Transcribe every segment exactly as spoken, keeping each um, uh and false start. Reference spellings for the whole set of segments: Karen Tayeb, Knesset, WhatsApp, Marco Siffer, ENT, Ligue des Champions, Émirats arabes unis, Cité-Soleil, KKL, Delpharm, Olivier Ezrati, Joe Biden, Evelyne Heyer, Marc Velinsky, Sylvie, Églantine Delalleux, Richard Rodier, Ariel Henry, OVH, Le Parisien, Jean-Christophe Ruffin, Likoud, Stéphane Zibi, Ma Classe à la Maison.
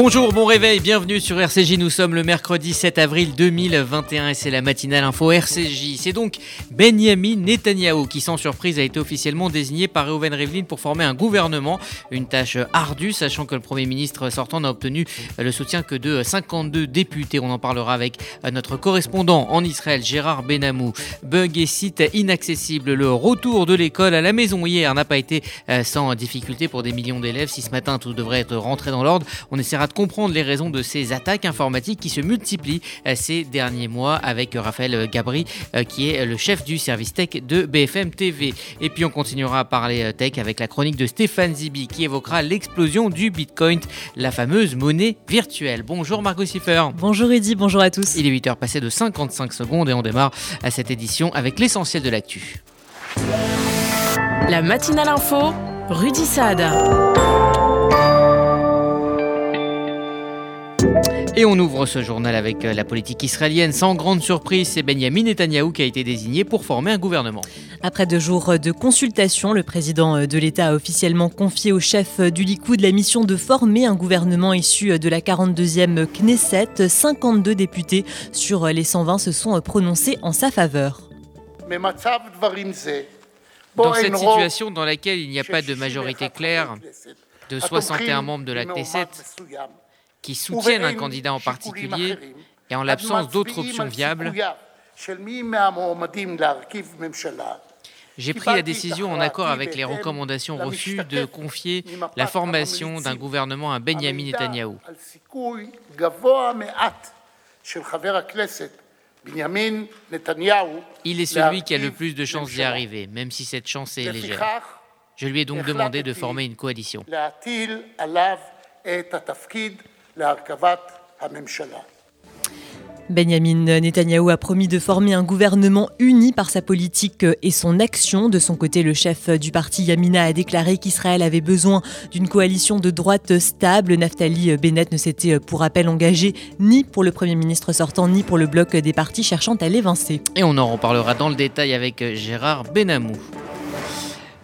Bonjour, bon réveil, bienvenue sur R C J, nous sommes le mercredi sept avril deux mille vingt et un et c'est la matinale info R C J. C'est donc Benjamin Netanyahou qui sans surprise a été officiellement désigné par Reuven Rivlin pour former un gouvernement, une tâche ardue sachant que le Premier ministre sortant n'a obtenu le soutien que de cinquante-deux députés. On en parlera avec notre correspondant en Israël, Gérard Benamou. Bug et site inaccessible, le retour de l'école à la maison hier n'a pas été sans difficulté pour des millions d'élèves. Si ce matin tout devrait être rentré dans l'ordre, on essaiera de comprendre les raisons de ces attaques informatiques qui se multiplient ces derniers mois avec Raphaël Grabli qui est le chef du service tech de B F M T V. Et puis on continuera à parler tech avec la chronique de Stéphane Zibi qui évoquera l'explosion du Bitcoin, la fameuse monnaie virtuelle. Bonjour Marco Siffer. Bonjour Rudy, bonjour à tous. Il est huit heures passées de cinquante-cinq secondes et on démarre à cette édition avec l'essentiel de l'actu. La matinale info, Rudy Saada. Et on ouvre ce journal avec la politique israélienne. Sans grande surprise, c'est Benjamin Netanyahou qui a été désigné pour former un gouvernement. Après deux jours de consultation, le président de l'État a officiellement confié au chef du Likoud la mission de former un gouvernement issu de la quarante-deuxième Knesset. cinquante-deux députés sur les cent vingt se sont prononcés en sa faveur. Dans cette situation dans laquelle il n'y a pas de majorité claire de soixante et un membres de la Knesset, qui soutiennent un candidat en particulier et en l'absence d'autres options viables, j'ai pris la décision en accord avec les recommandations reçues de confier la formation d'un gouvernement à Benjamin Netanyahou. Il est celui qui a le plus de chances d'y arriver, même si cette chance est légère. Je lui ai donc demandé de former une coalition. Benjamin Netanyahou a promis de former un gouvernement uni par sa politique et son action. De son côté, le chef du parti Yamina a déclaré qu'Israël avait besoin d'une coalition de droite stable. Naftali Bennett ne s'était pour rappel engagé ni pour le Premier ministre sortant ni pour le bloc des partis cherchant à l'évincer. Et on en reparlera dans le détail avec Gérard Benamou.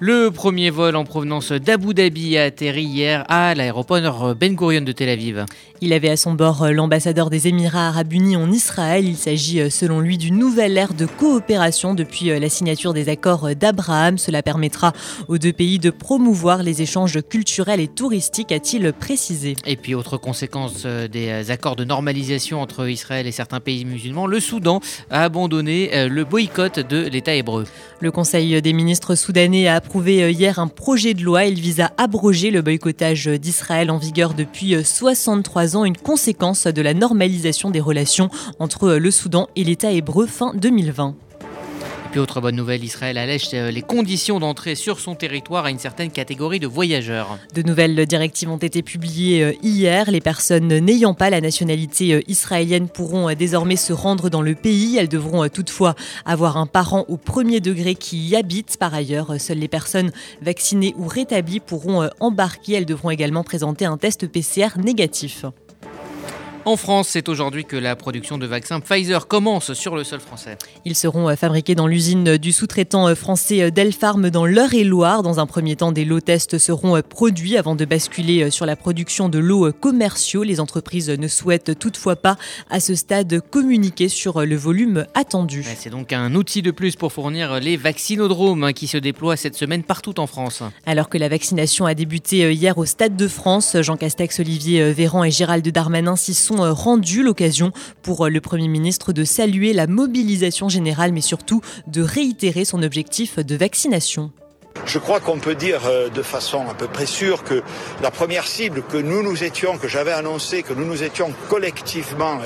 Le premier vol en provenance d'Abu Dhabi a atterri hier à l'aéroport Ben Gourion de Tel Aviv. Il avait à son bord l'ambassadeur des Émirats arabes unis en Israël. Il s'agit selon lui d'une nouvelle ère de coopération depuis la signature des accords d'Abraham. Cela permettra aux deux pays de promouvoir les échanges culturels et touristiques, a-t-il précisé. Et puis autre conséquence des accords de normalisation entre Israël et certains pays musulmans, le Soudan a abandonné le boycott de l'État hébreu. Le Conseil des ministres soudanais a approuvé hier un projet de loi. Il vise à abroger le boycottage d'Israël en vigueur depuis soixante-trois ans, une conséquence de la normalisation des relations entre le Soudan et l'État hébreu fin deux mille vingt. Puis autre bonne nouvelle, Israël allège les conditions d'entrée sur son territoire à une certaine catégorie de voyageurs. De nouvelles directives ont été publiées hier. Les personnes n'ayant pas la nationalité israélienne pourront désormais se rendre dans le pays. Elles devront toutefois avoir un parent au premier degré qui y habite. Par ailleurs, seules les personnes vaccinées ou rétablies pourront embarquer. Elles devront également présenter un test P C R négatif. En France, c'est aujourd'hui que la production de vaccins Pfizer commence sur le sol français. Ils seront fabriqués dans l'usine du sous-traitant français Delpharm dans l'Eure-et-Loire. Dans un premier temps, des lots tests seront produits avant de basculer sur la production de lots commerciaux. Les entreprises ne souhaitent toutefois pas, à ce stade, communiquer sur le volume attendu. C'est donc un outil de plus pour fournir les vaccinodromes qui se déploient cette semaine partout en France. Alors que la vaccination a débuté hier au Stade de France, Jean Castex, Olivier Véran et Gérald Darmanin s'y sont rendu, l'occasion pour le Premier ministre de saluer la mobilisation générale, mais surtout de réitérer son objectif de vaccination. Je crois qu'on peut dire de façon à peu près sûre que la première cible que nous nous étions, que j'avais annoncé, que nous nous étions collectivement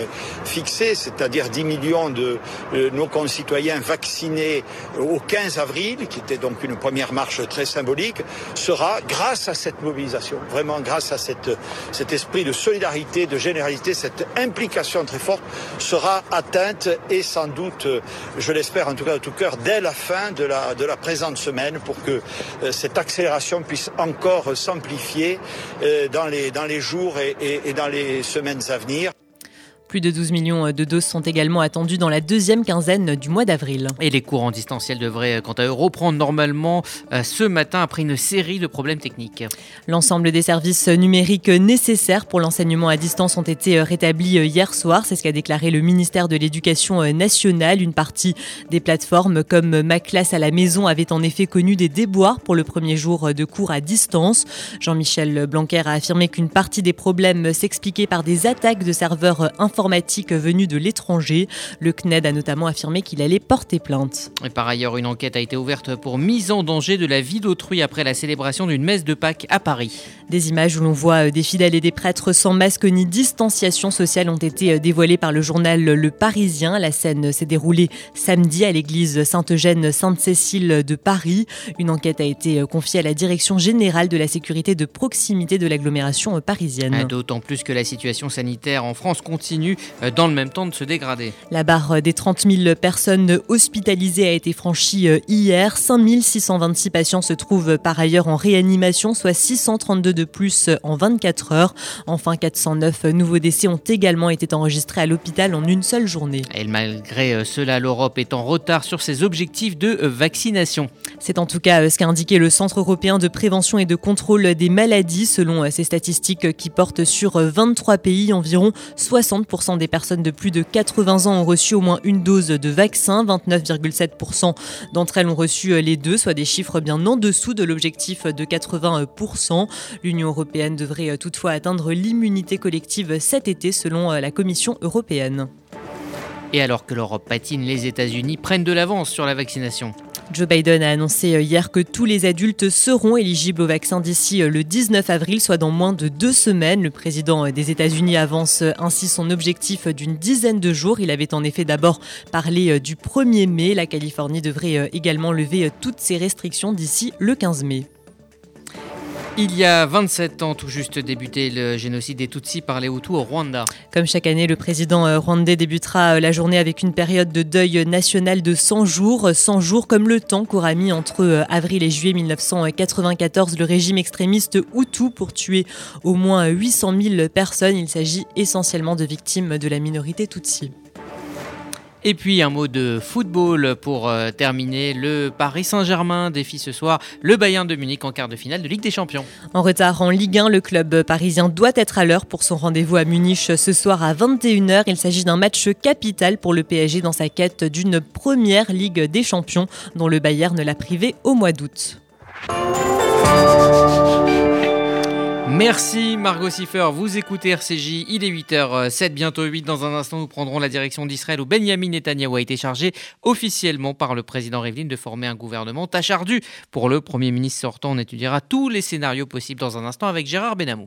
fixés, c'est-à-dire dix millions de nos concitoyens vaccinés au quinze avril, qui était donc une première marche très symbolique, sera grâce à cette mobilisation, vraiment grâce à cette, cet esprit de solidarité, de généralité, cette implication très forte, sera atteinte et sans doute, je l'espère en tout cas de tout cœur, dès la fin de la, de la présente semaine pour que cette accélération puisse encore s'amplifier dans les, dans les jours et, et, et dans les semaines à venir. Plus de douze millions de doses sont également attendues dans la deuxième quinzaine du mois d'avril. Et les cours en distanciel devraient, quant à eux, reprendre normalement ce matin après une série de problèmes techniques. L'ensemble des services numériques nécessaires pour l'enseignement à distance ont été rétablis hier soir. C'est ce qu'a déclaré le ministère de l'Éducation nationale. Une partie des plateformes comme Ma classe à la maison avait en effet connu des déboires pour le premier jour de cours à distance. Jean-Michel Blanquer a affirmé qu'une partie des problèmes s'expliquait par des attaques de serveurs informatiques venus de l'étranger. Le C N E D a notamment affirmé qu'il allait porter plainte. Et par ailleurs, une enquête a été ouverte pour mise en danger de la vie d'autrui après la célébration d'une messe de Pâques à Paris. Des images où l'on voit des fidèles et des prêtres sans masque ni distanciation sociale ont été dévoilées par le journal Le Parisien. La scène s'est déroulée samedi à l'église Sainte-Eugène-Sainte-Cécile de Paris. Une enquête a été confiée à la Direction générale de la sécurité de proximité de l'agglomération parisienne. D'autant plus que la situation sanitaire en France continue dans le même temps de se dégrader. La barre des trente mille personnes hospitalisées a été franchie hier. cinq mille six cent vingt-six patients se trouvent par ailleurs en réanimation, soit six cent trente-deux de plus en vingt-quatre heures. Enfin, quatre cent neuf nouveaux décès ont également été enregistrés à l'hôpital en une seule journée. Et malgré cela, l'Europe est en retard sur ses objectifs de vaccination. C'est en tout cas ce qu'a indiqué le Centre européen de prévention et de contrôle des maladies. Selon ces statistiques qui portent sur vingt-trois pays, environ soixante pour cent des personnes de plus de quatre-vingts ans ont reçu au moins une dose de vaccin. vingt-neuf virgule sept pour cent d'entre elles ont reçu les deux, soit des chiffres bien en dessous de l'objectif de quatre-vingts pour cent. L'Union européenne devrait toutefois atteindre l'immunité collective cet été, selon la Commission européenne. Et alors que l'Europe patine, les États-Unis prennent de l'avance sur la vaccination. Joe Biden a annoncé hier que tous les adultes seront éligibles au vaccin d'ici le dix-neuf avril, soit dans moins de deux semaines. Le président des États-Unis avance ainsi son objectif d'une dizaine de jours. Il avait en effet d'abord parlé du premier mai. La Californie devrait également lever toutes ses restrictions d'ici le quinze mai. Il y a vingt-sept ans, tout juste débuté le génocide des Tutsis par les Hutus au Rwanda. Comme chaque année, le président rwandais débutera la journée avec une période de deuil national de cent jours. cent jours comme le temps qu'aura mis entre avril et juillet dix-neuf cent quatre-vingt-quatorze le régime extrémiste Hutu pour tuer au moins huit cent mille personnes. Il s'agit essentiellement de victimes de la minorité Tutsi. Et puis un mot de football pour terminer. Le Paris Saint-Germain défie ce soir le Bayern de Munich en quart de finale de Ligue des Champions. En retard en Ligue un, le club parisien doit être à l'heure pour son rendez-vous à Munich ce soir à vingt et une heures. Il s'agit d'un match capital pour le P S G dans sa quête d'une première Ligue des Champions dont le Bayern l'a privé au mois d'août. Merci Marco Siffer, vous écoutez R C J, il est huit heures zéro sept, bientôt huit. Dans un instant, nous prendrons la direction d'Israël où Benjamin Netanyahou a été chargé officiellement par le président Rivlin de former un gouvernement tâche ardue. Pour le Premier ministre sortant, on étudiera tous les scénarios possibles dans un instant avec Gérard Benamou.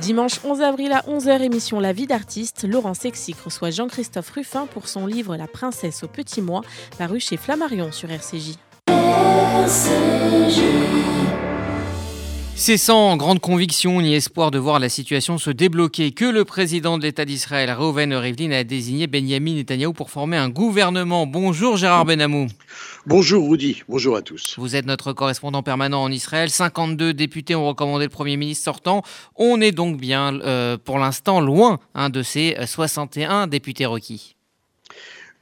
Dimanche onze avril à onze heures, émission La vie d'artiste, Laurent Sexic reçoit Jean-Christophe Ruffin pour son livre La princesse au petit moi, paru chez Flammarion sur R C J. R C J. C'est sans grande conviction ni espoir de voir la situation se débloquer que le président de l'État d'Israël, Reuven Rivlin, a désigné Benjamin Netanyahou pour former un gouvernement. Bonjour Gérard Benamou. Bonjour Rudy, bonjour à tous. Vous êtes notre correspondant permanent en Israël. cinquante-deux députés ont recommandé le Premier ministre sortant. On est donc bien euh, pour l'instant loin hein, de ces soixante et un députés requis.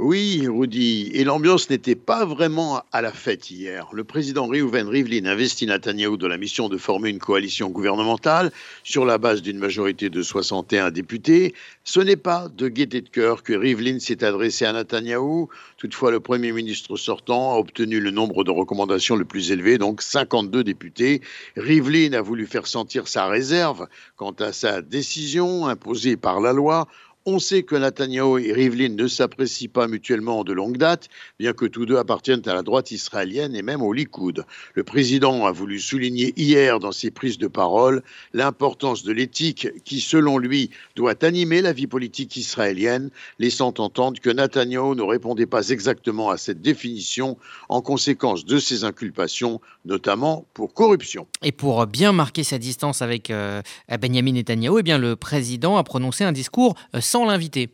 Oui, Rudy, et l'ambiance n'était pas vraiment à la fête hier. Le président Reuven Rivlin investit Netanyahou de la mission de former une coalition gouvernementale sur la base d'une majorité de soixante et un députés. Ce n'est pas de gaieté de cœur que Rivlin s'est adressé à Netanyahou. Toutefois, le Premier ministre sortant a obtenu le nombre de recommandations le plus élevé, donc cinquante-deux députés. Rivlin a voulu faire sentir sa réserve quant à sa décision imposée par la loi. On sait que Netanyahou et Rivlin ne s'apprécient pas mutuellement de longue date, bien que tous deux appartiennent à la droite israélienne et même au Likoud. Le président a voulu souligner hier dans ses prises de parole l'importance de l'éthique qui, selon lui, doit animer la vie politique israélienne, laissant entendre que Netanyahou ne répondait pas exactement à cette définition en conséquence de ses inculpations, notamment pour corruption. Et pour bien marquer sa distance avec euh, Benjamin Netanyahou, eh bien, le président a prononcé un discours euh, sans l'inviter.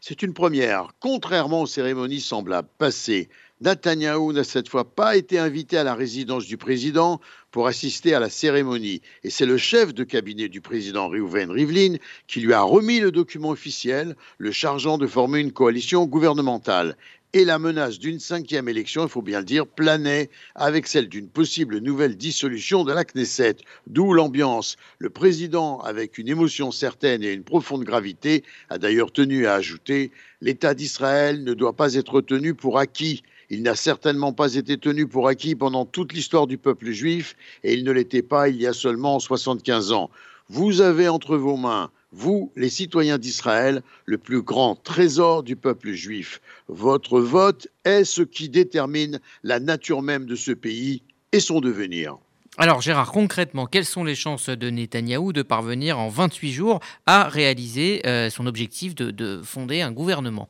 C'est une première. Contrairement aux cérémonies semblables passées, Netanyahou n'a cette fois pas été invité à la résidence du président pour assister à la cérémonie. Et c'est le chef de cabinet du président Reuven Rivlin qui lui a remis le document officiel, le chargeant de former une coalition gouvernementale. Et la menace d'une cinquième élection, il faut bien le dire, planait avec celle d'une possible nouvelle dissolution de la Knesset. D'où l'ambiance. Le président, avec une émotion certaine et une profonde gravité, a d'ailleurs tenu à ajouter « L'État d'Israël ne doit pas être tenu pour acquis ». Il n'a certainement pas été tenu pour acquis pendant toute l'histoire du peuple juif et il ne l'était pas il y a seulement soixante-quinze ans. Vous avez entre vos mains, vous, les citoyens d'Israël, le plus grand trésor du peuple juif. Votre vote est ce qui détermine la nature même de ce pays et son devenir. Alors Gérard, concrètement, quelles sont les chances de Netanyahou de parvenir en vingt-huit jours à réaliser euh, son objectif de, de fonder un gouvernement ?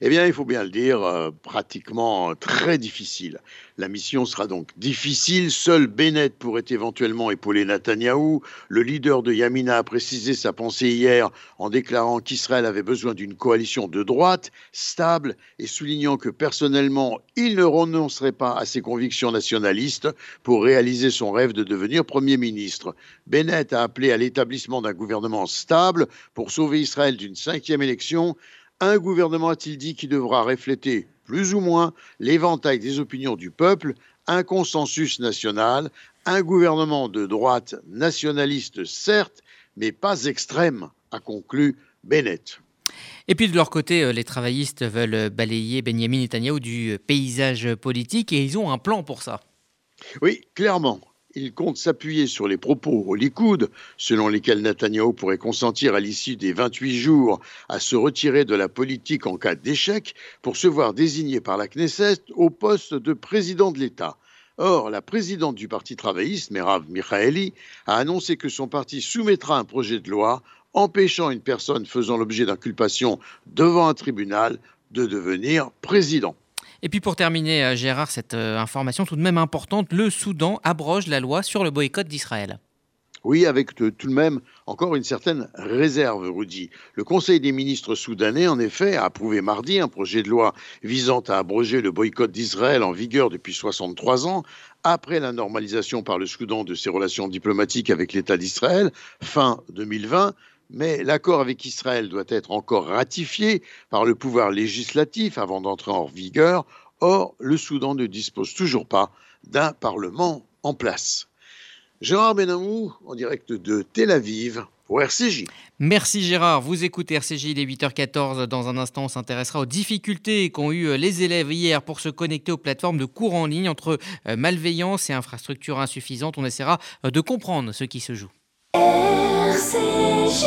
Eh bien, il faut bien le dire, euh, pratiquement très difficile. La mission sera donc difficile. Seul Bennett pourrait éventuellement épauler Netanyahou. Le leader de Yamina a précisé sa pensée hier en déclarant qu'Israël avait besoin d'une coalition de droite stable et soulignant que personnellement, il ne renoncerait pas à ses convictions nationalistes pour réaliser son rêve de devenir Premier ministre. Bennett a appelé à l'établissement d'un gouvernement stable pour sauver Israël d'une cinquième élection. Un gouvernement, a-t-il dit, qui devra refléter plus ou moins l'éventail des opinions du peuple, un consensus national, un gouvernement de droite nationaliste certes, mais pas extrême, a conclu Bennett. Et puis de leur côté, les travaillistes veulent balayer Benjamin Netanyahou du paysage politique et ils ont un plan pour ça. Oui, clairement. Il compte s'appuyer sur les propos au Likoud, selon lesquels Netanyahou pourrait consentir à l'issue des vingt-huit jours à se retirer de la politique en cas d'échec pour se voir désigné par la Knesset au poste de président de l'État. Or, la présidente du parti travailliste, Merav Michaeli, a annoncé que son parti soumettra un projet de loi empêchant une personne faisant l'objet d'inculpation devant un tribunal de devenir président. Et puis pour terminer, Gérard, cette information tout de même importante, le Soudan abroge la loi sur le boycott d'Israël. Oui, avec tout de même encore une certaine réserve, Rudy. Le Conseil des ministres soudanais, en effet, a approuvé mardi un projet de loi visant à abroger le boycott d'Israël en vigueur depuis soixante-trois ans, après la normalisation par le Soudan de ses relations diplomatiques avec l'État d'Israël, fin deux mille vingt. Mais l'accord avec Israël doit être encore ratifié par le pouvoir législatif avant d'entrer en vigueur. Or, le Soudan ne dispose toujours pas d'un parlement en place. Gérard Benamou, en direct de Tel Aviv, pour R C J. Merci Gérard, vous écoutez R C J, il est huit heures quatorze. Dans un instant, on s'intéressera aux difficultés qu'ont eues les élèves hier pour se connecter aux plateformes de cours en ligne entre malveillance et infrastructures insuffisantes. On essaiera de comprendre ce qui se joue. R C J.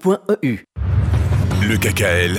point e u. Le K K L,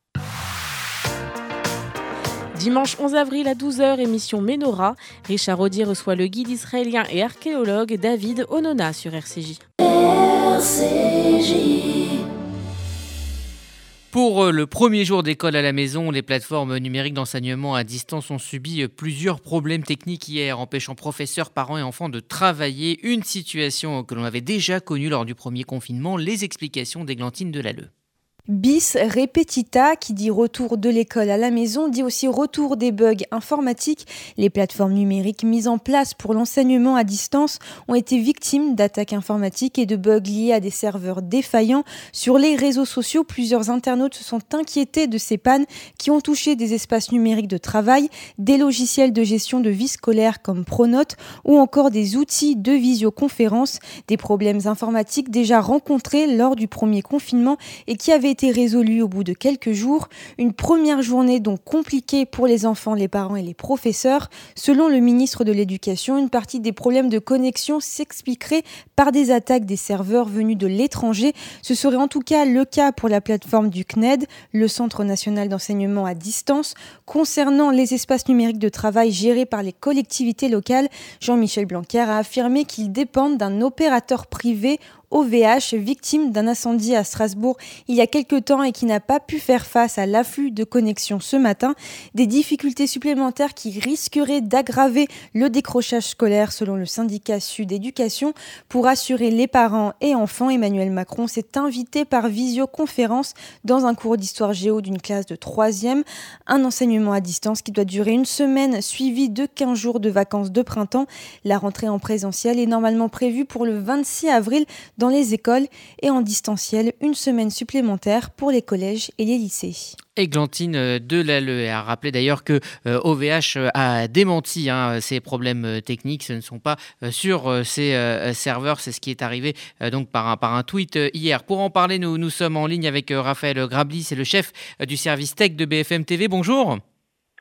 Dimanche onze avril à douze heures, émission Ménorah. Richard Rodier reçoit le guide israélien et archéologue David Onona sur R C J. R C J. Pour le premier jour d'école à la maison, les plateformes numériques d'enseignement à distance ont subi plusieurs problèmes techniques hier, empêchant professeurs, parents et enfants de travailler. Une situation que l'on avait déjà connue lors du premier confinement. Les explications d'Églantine Delalleux. Bis repetita, qui dit retour de l'école à la maison, dit aussi retour des bugs informatiques. Les plateformes numériques mises en place pour l'enseignement à distance ont été victimes d'attaques informatiques et de bugs liés à des serveurs défaillants. Sur les réseaux sociaux, plusieurs internautes se sont inquiétés de ces pannes qui ont touché des espaces numériques de travail, des logiciels de gestion de vie scolaire comme Pronote ou encore des outils de visioconférence, des problèmes informatiques déjà rencontrés lors du premier confinement et qui avaient été résolu au bout de quelques jours. Une première journée donc compliquée pour les enfants, les parents et les professeurs. Selon le ministre de l'Éducation, une partie des problèmes de connexion s'expliquerait par des attaques des serveurs venus de l'étranger. Ce serait en tout cas le cas pour la plateforme du C N E D, le Centre national d'enseignement à distance. Concernant les espaces numériques de travail gérés par les collectivités locales, Jean-Michel Blanquer a affirmé qu'ils dépendent d'un opérateur privé, O V H, victime d'un incendie à Strasbourg il y a quelques temps et qui n'a pas pu faire face à l'afflux de connexions ce matin. Des difficultés supplémentaires qui risqueraient d'aggraver le décrochage scolaire selon le syndicat Sud Éducation. Pour assurer les parents et enfants, Emmanuel Macron s'est invité par visioconférence dans un cours d'histoire géo d'une classe de troisième. Un enseignement à distance qui doit durer une semaine suivi de quinze jours de vacances de printemps. La rentrée en présentiel est normalement prévue pour le vingt-six avril dans les écoles et en distanciel, une semaine supplémentaire pour les collèges et les lycées. Églantine Delalleux a rappelé d'ailleurs que O V H a démenti hein, ces problèmes techniques, ce ne sont pas sur ces serveurs, c'est ce qui est arrivé donc par un, par un tweet hier. Pour en parler, nous, nous sommes en ligne avec Raphaël Grabli, c'est le chef du service tech de B F M T V. Bonjour.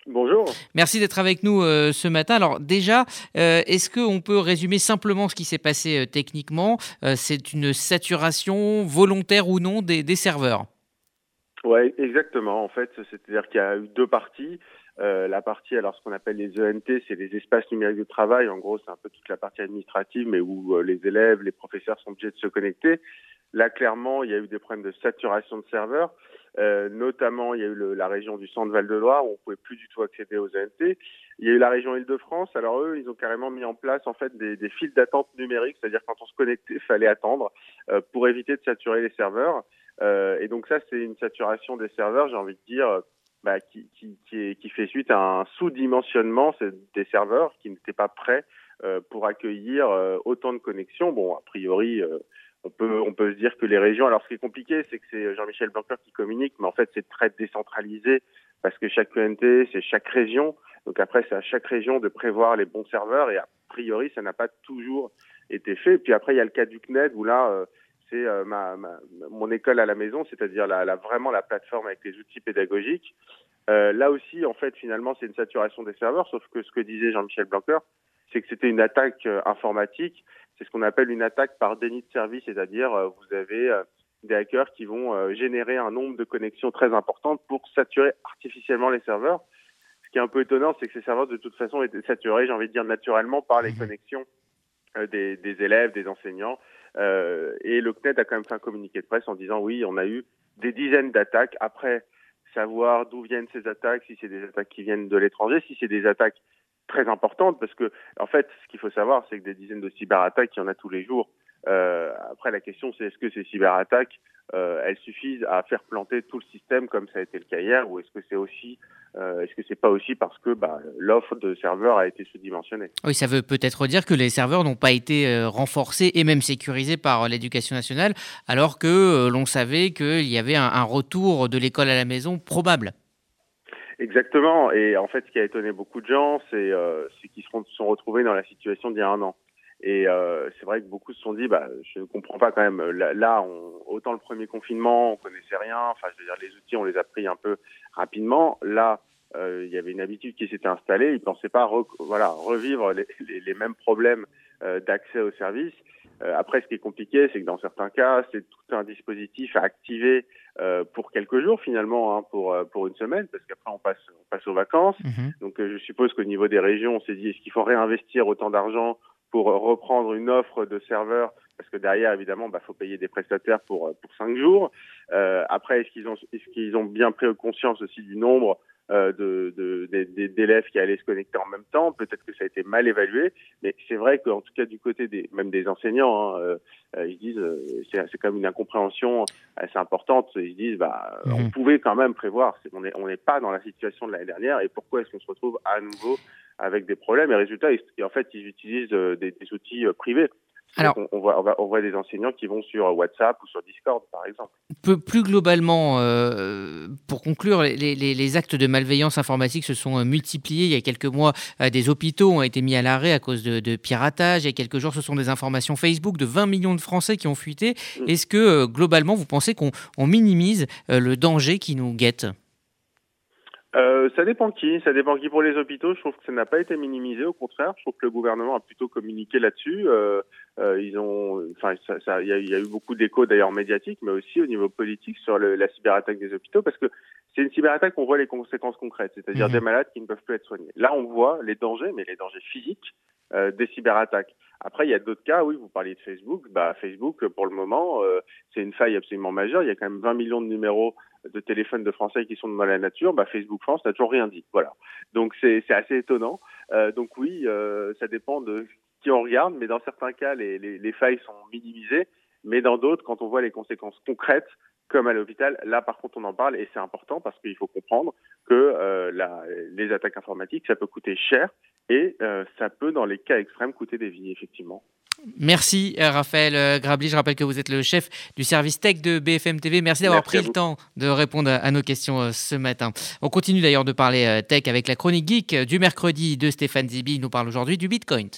Bonjour. Merci d'être avec nous euh, ce matin. Alors déjà, euh, est-ce qu'on peut résumer simplement ce qui s'est passé euh, techniquement ? euh, C'est une saturation volontaire ou non des, des serveurs ? Oui, exactement. En fait, c'est-à-dire qu'il y a eu deux parties. Euh, la partie, alors ce qu'on appelle les E N T, c'est les espaces numériques de travail. En gros, c'est un peu toute la partie administrative, mais où euh, les élèves, les professeurs sont obligés de se connecter. Là, clairement, il y a eu des problèmes de saturation de serveurs. Euh, notamment, il y a eu le, la région du Centre-Val-de-Loire où on pouvait plus du tout accéder aux A N T. Il y a eu la région Île-de-France. Alors eux, ils ont carrément mis en place en fait des, des files d'attente numériques, c'est-à-dire quand on se connectait, il fallait attendre euh, pour éviter de saturer les serveurs. Euh, et donc ça, c'est une saturation des serveurs, j'ai envie de dire, bah, qui, qui, qui, est, qui fait suite à un sous-dimensionnement des serveurs qui n'étaient pas prêts euh, pour accueillir euh, autant de connexions. Bon, a priori. Euh, On peut, on peut se dire que les régions... Alors, ce qui est compliqué, c'est que c'est Jean-Michel Blanquer qui communique, mais en fait, c'est très décentralisé parce que chaque E N T, c'est chaque région. Donc après, c'est à chaque région de prévoir les bons serveurs et a priori, ça n'a pas toujours été fait. Et puis après, il y a le cas du C N E D où là, c'est ma, ma, mon école à la maison, c'est-à-dire la, la, vraiment la plateforme avec les outils pédagogiques. Euh, là aussi, en fait, finalement, c'est une saturation des serveurs, sauf que ce que disait Jean-Michel Blanquer, c'est que c'était une attaque informatique. C'est ce qu'on appelle une attaque par déni de service, c'est-à-dire euh, vous avez euh, des hackers qui vont euh, générer un nombre de connexions très importantes pour saturer artificiellement les serveurs. Ce qui est un peu étonnant, c'est que ces serveurs, de toute façon, étaient saturés, j'ai envie de dire naturellement, par les connexions euh, des, des élèves, des enseignants. Euh, et le C N E D a quand même fait un communiqué de presse en disant « oui, on a eu des dizaines d'attaques ». Après, savoir d'où viennent ces attaques, si c'est des attaques qui viennent de l'étranger, si c'est des attaques très importante parce que, en fait, ce qu'il faut savoir, c'est que des dizaines de cyberattaques, il y en a tous les jours. Euh, après, la question, c'est est-ce que ces cyberattaques, euh, elles suffisent à faire planter tout le système comme ça a été le cas hier, ou est-ce que c'est aussi, euh, est-ce que c'est pas aussi parce que bah, l'offre de serveurs a été sous-dimensionnée ? Oui, ça veut peut-être dire que les serveurs n'ont pas été euh, renforcés et même sécurisés par euh, l'Éducation nationale, alors que euh, l'on savait qu'il y avait un, un retour de l'école à la maison probable. Exactement. Et en fait, ce qui a étonné beaucoup de gens, c'est euh, qu'ils se sont retrouvés dans la situation d'il y a un an. Et euh, c'est vrai que beaucoup se sont dit, bah, je ne comprends pas quand même. Là, là on, autant le premier confinement, on connaissait rien. Enfin, je veux dire, les outils, on les a pris un peu rapidement. Là, euh, il y avait une habitude qui s'était installée. Ils ne pensaient pas, re, voilà, revivre les, les, les mêmes problèmes euh, d'accès aux services. Euh, après, ce qui est compliqué, c'est que dans certains cas, c'est tout un dispositif à activer euh, pour quelques jours finalement, hein, pour euh, pour une semaine, parce qu'après on passe on passe aux vacances. Mmh. Donc, euh, je suppose qu'au niveau des régions, on s'est dit est-ce qu'il faut réinvestir autant d'argent pour reprendre une offre de serveurs, parce que derrière, évidemment, bah, faut payer des prestataires pour pour cinq jours. Euh, après, est-ce qu'ils ont est-ce qu'ils ont bien pris conscience aussi du nombre euh, de, de, de, d'élèves qui allaient se connecter en même temps, peut-être que ça a été mal évalué, mais c'est vrai qu'en tout cas du côté des même des enseignants, hein, euh, ils disent euh, c'est, c'est quand même une incompréhension assez importante, ils disent bah mmh. on pouvait quand même prévoir, on est on n'est pas dans la situation de l'année dernière et pourquoi est-ce qu'on se retrouve à nouveau avec des problèmes et résultat ils, et en fait ils utilisent euh, des, des outils euh, privés. Alors, on, on, voit, on voit des enseignants qui vont sur WhatsApp ou sur Discord, par exemple. Plus globalement, euh, pour conclure, les, les, les actes de malveillance informatique se sont multipliés. Il y a quelques mois, des hôpitaux ont été mis à l'arrêt à cause de, de piratage. Il y a quelques jours, ce sont des informations Facebook de vingt millions de Français qui ont fuité. Mmh. Est-ce que, globalement, vous pensez qu'on on minimise le danger qui nous guette ? Euh, ça dépend qui, ça dépend qui pour les hôpitaux. Je trouve que ça n'a pas été minimisé, au contraire. Je trouve que le gouvernement a plutôt communiqué là-dessus. Euh, euh, ils ont, enfin, ça, ça, il y a, y a eu beaucoup d'échos d'ailleurs médiatiques, mais aussi au niveau politique sur le, la cyberattaque des hôpitaux, parce que c'est une cyberattaque où on voit les conséquences concrètes, c'est-à-dire mmh. des malades qui ne peuvent plus être soignés. Là, on voit les dangers, mais les dangers physiques euh, des cyberattaques. Après, il y a d'autres cas, oui, vous parliez de Facebook. Bah, Facebook, pour le moment, euh, c'est une faille absolument majeure. Il y a quand même vingt millions de numéros de téléphones de Français qui sont dans la nature. Bah, Facebook France n'a toujours rien dit. Voilà. Donc, c'est, c'est assez étonnant. Euh, donc, oui, euh, ça dépend de qui on regarde, mais dans certains cas, les, les, les failles sont minimisées. Mais dans d'autres, quand on voit les conséquences concrètes, comme à l'hôpital, là, par contre, on en parle et c'est important parce qu'il faut comprendre que euh, la, les attaques informatiques, ça peut coûter cher. Et euh, ça peut, dans les cas extrêmes, coûter des vies, effectivement. Merci, Raphaël Grabli. Je rappelle que vous êtes le chef du service tech de B F M T V. Merci d'avoir Merci pris le temps de répondre à nos questions ce matin. On continue d'ailleurs de parler tech avec la chronique geek du mercredi de Stéphane Zibi. Il nous parle aujourd'hui du Bitcoin.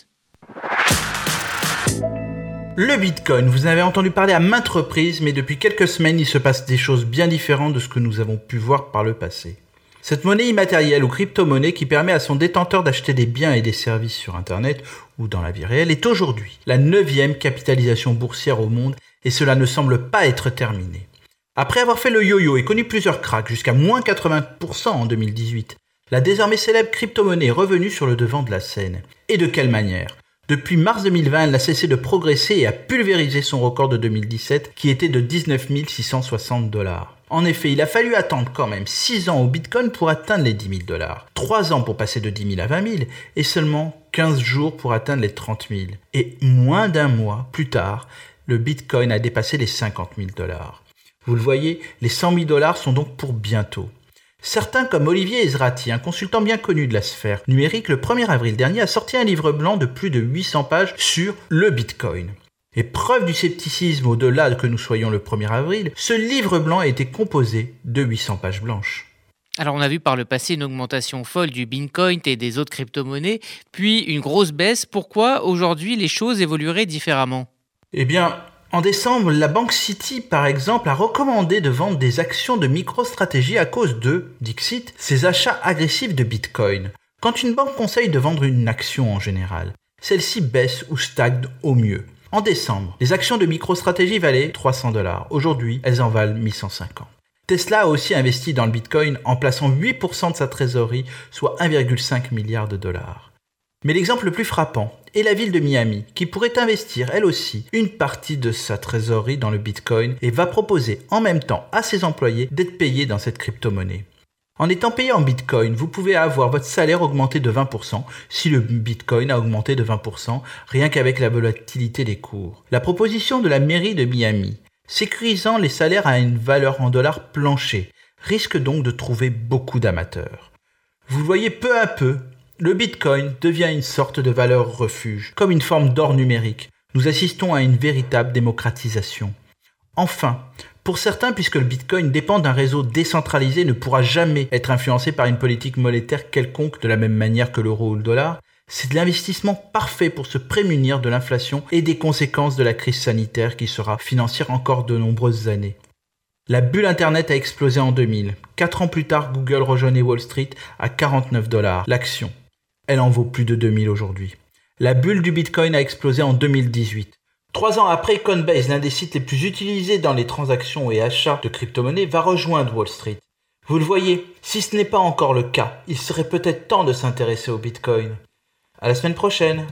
Le Bitcoin, vous en avez entendu parler à maintes reprises, mais depuis quelques semaines, il se passe des choses bien différentes de ce que nous avons pu voir par le passé. Cette monnaie immatérielle ou crypto-monnaie qui permet à son détenteur d'acheter des biens et des services sur Internet ou dans la vie réelle est aujourd'hui la neuvième capitalisation boursière au monde et cela ne semble pas être terminé. Après avoir fait le yo-yo et connu plusieurs cracks jusqu'à moins quatre-vingts pour cent en deux mille dix-huit, la désormais célèbre crypto-monnaie est revenue sur le devant de la scène. Et de quelle manière ? Depuis mars deux mille vingt, elle n'a cessé de progresser et a pulvérisé son record de deux mille dix-sept qui était de dix-neuf mille six cent soixante dollars. En effet, il a fallu attendre quand même six ans au Bitcoin pour atteindre les dix mille dollars, trois ans pour passer de dix mille à vingt mille et seulement quinze jours pour atteindre les trente mille. Et moins d'un mois plus tard, le Bitcoin a dépassé les cinquante mille dollars. Vous le voyez, les cent mille dollars sont donc pour bientôt. Certains comme Olivier Ezrati, un consultant bien connu de la sphère numérique, le premier avril dernier a sorti un livre blanc de plus de huit cents pages sur le Bitcoin. Et preuve du scepticisme au-delà que nous soyons le premier avril, ce livre blanc a été composé de huit cents pages blanches. Alors on a vu par le passé une augmentation folle du Bitcoin et des autres crypto-monnaies, puis une grosse baisse. Pourquoi aujourd'hui les choses évolueraient différemment ? Eh bien, en décembre, la banque Citi, par exemple, a recommandé de vendre des actions de MicroStrategy à cause de, Dixit, ses achats agressifs de Bitcoin. Quand une banque conseille de vendre une action en général, celle-ci baisse ou stagne au mieux. En décembre, les actions de MicroStrategy valaient trois cents dollars. Aujourd'hui, elles en valent mille cent cinquante. Tesla a aussi investi dans le Bitcoin en plaçant huit pour cent de sa trésorerie, soit un virgule cinq milliard de dollars. Mais l'exemple le plus frappant est la ville de Miami, qui pourrait investir, elle aussi, une partie de sa trésorerie dans le Bitcoin et va proposer en même temps à ses employés d'être payés dans cette crypto-monnaie. En étant payé en Bitcoin, vous pouvez avoir votre salaire augmenté de vingt pour cent si le Bitcoin a augmenté de vingt pour cent, rien qu'avec la volatilité des cours. La proposition de la mairie de Miami, sécurisant les salaires à une valeur en dollars planchers, risque donc de trouver beaucoup d'amateurs. Vous voyez, peu à peu, le Bitcoin devient une sorte de valeur refuge, comme une forme d'or numérique. Nous assistons à une véritable démocratisation. Enfin, pour certains, puisque le Bitcoin dépend d'un réseau décentralisé, ne pourra jamais être influencé par une politique monétaire quelconque de la même manière que l'euro ou le dollar, c'est de l'investissement parfait pour se prémunir de l'inflation et des conséquences de la crise sanitaire qui sera financière encore de nombreuses années. La bulle Internet a explosé en deux mille. Quatre ans plus tard, Google rejoignait Wall Street à quarante-neuf dollars l'action. Elle en vaut plus de deux mille aujourd'hui. La bulle du Bitcoin a explosé en deux mille dix-huit. Trois ans après, Coinbase, l'un des sites les plus utilisés dans les transactions et achats de crypto-monnaies, va rejoindre Wall Street. Vous le voyez, si ce n'est pas encore le cas, il serait peut-être temps de s'intéresser au Bitcoin. À la semaine prochaine.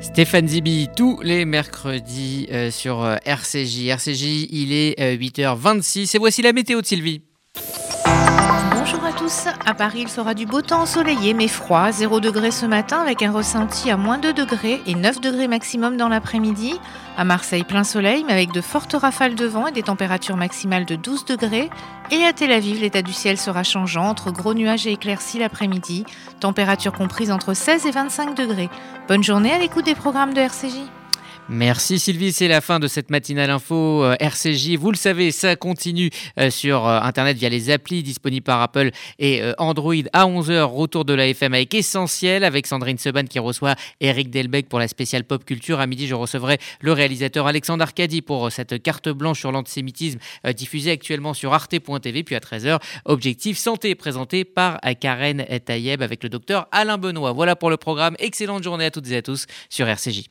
Stéphane Zibi, tous les mercredis euh, sur R C J. R C J, il est euh, huit heures vingt-six et voici la météo de Sylvie. Bonjour à tous, à Paris il fera du beau temps ensoleillé mais froid, zéro degré ce matin avec un ressenti à moins deux degrés et neuf degrés maximum dans l'après-midi. À Marseille plein soleil mais avec de fortes rafales de vent et des températures maximales de douze degrés. Et à Tel Aviv l'état du ciel sera changeant entre gros nuages et éclaircies l'après-midi, température comprise entre seize et vingt-cinq degrés. Bonne journée à l'écoute des programmes de R C J. Merci Sylvie, c'est la fin de cette matinale info R C J. Vous le savez, ça continue sur Internet via les applis disponibles par Apple et Android à onze heures. Retour de la F M avec Essentiel, avec Sandrine Seban qui reçoit Eric Delbecq pour la spéciale Pop Culture. À midi, je recevrai le réalisateur Alexandre Arcadi pour cette carte blanche sur l'antisémitisme diffusée actuellement sur arte point t v. Puis à treize heures, Objectif Santé présenté par Karen Tayeb avec le docteur Alain Benoît. Voilà pour le programme. Excellente journée à toutes et à tous sur R C J.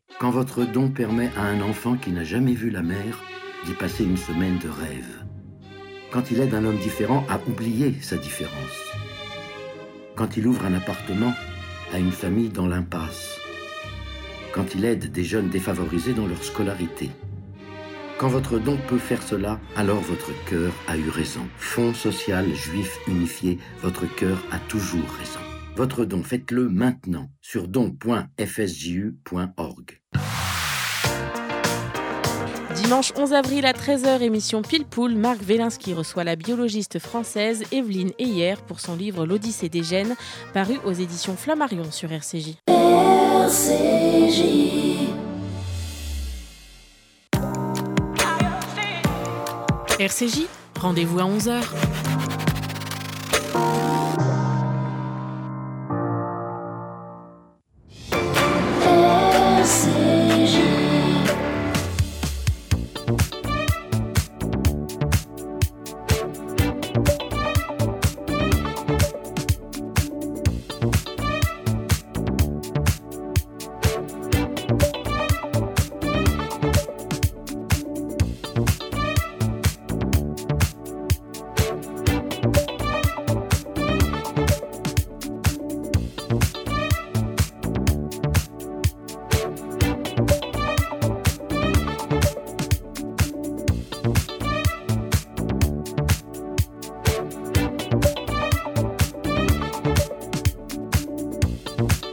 Quand votre don permet à un enfant qui n'a jamais vu la mer d'y passer une semaine de rêve. Quand il aide un homme différent à oublier sa différence. Quand il ouvre un appartement à une famille dans l'impasse. Quand il aide des jeunes défavorisés dans leur scolarité. Quand votre don peut faire cela, alors votre cœur a eu raison. Fonds social juif unifié, votre cœur a toujours raison. Votre don, faites-le maintenant sur don point f s j u point org. Dimanche onze avril à treize heures, émission Pile Poule, Marc Velinsky reçoit la biologiste française Evelyne Heyer pour son livre L'Odyssée des gènes, paru aux éditions Flammarion sur R C J. R C J. R C J, rendez-vous à onze heures.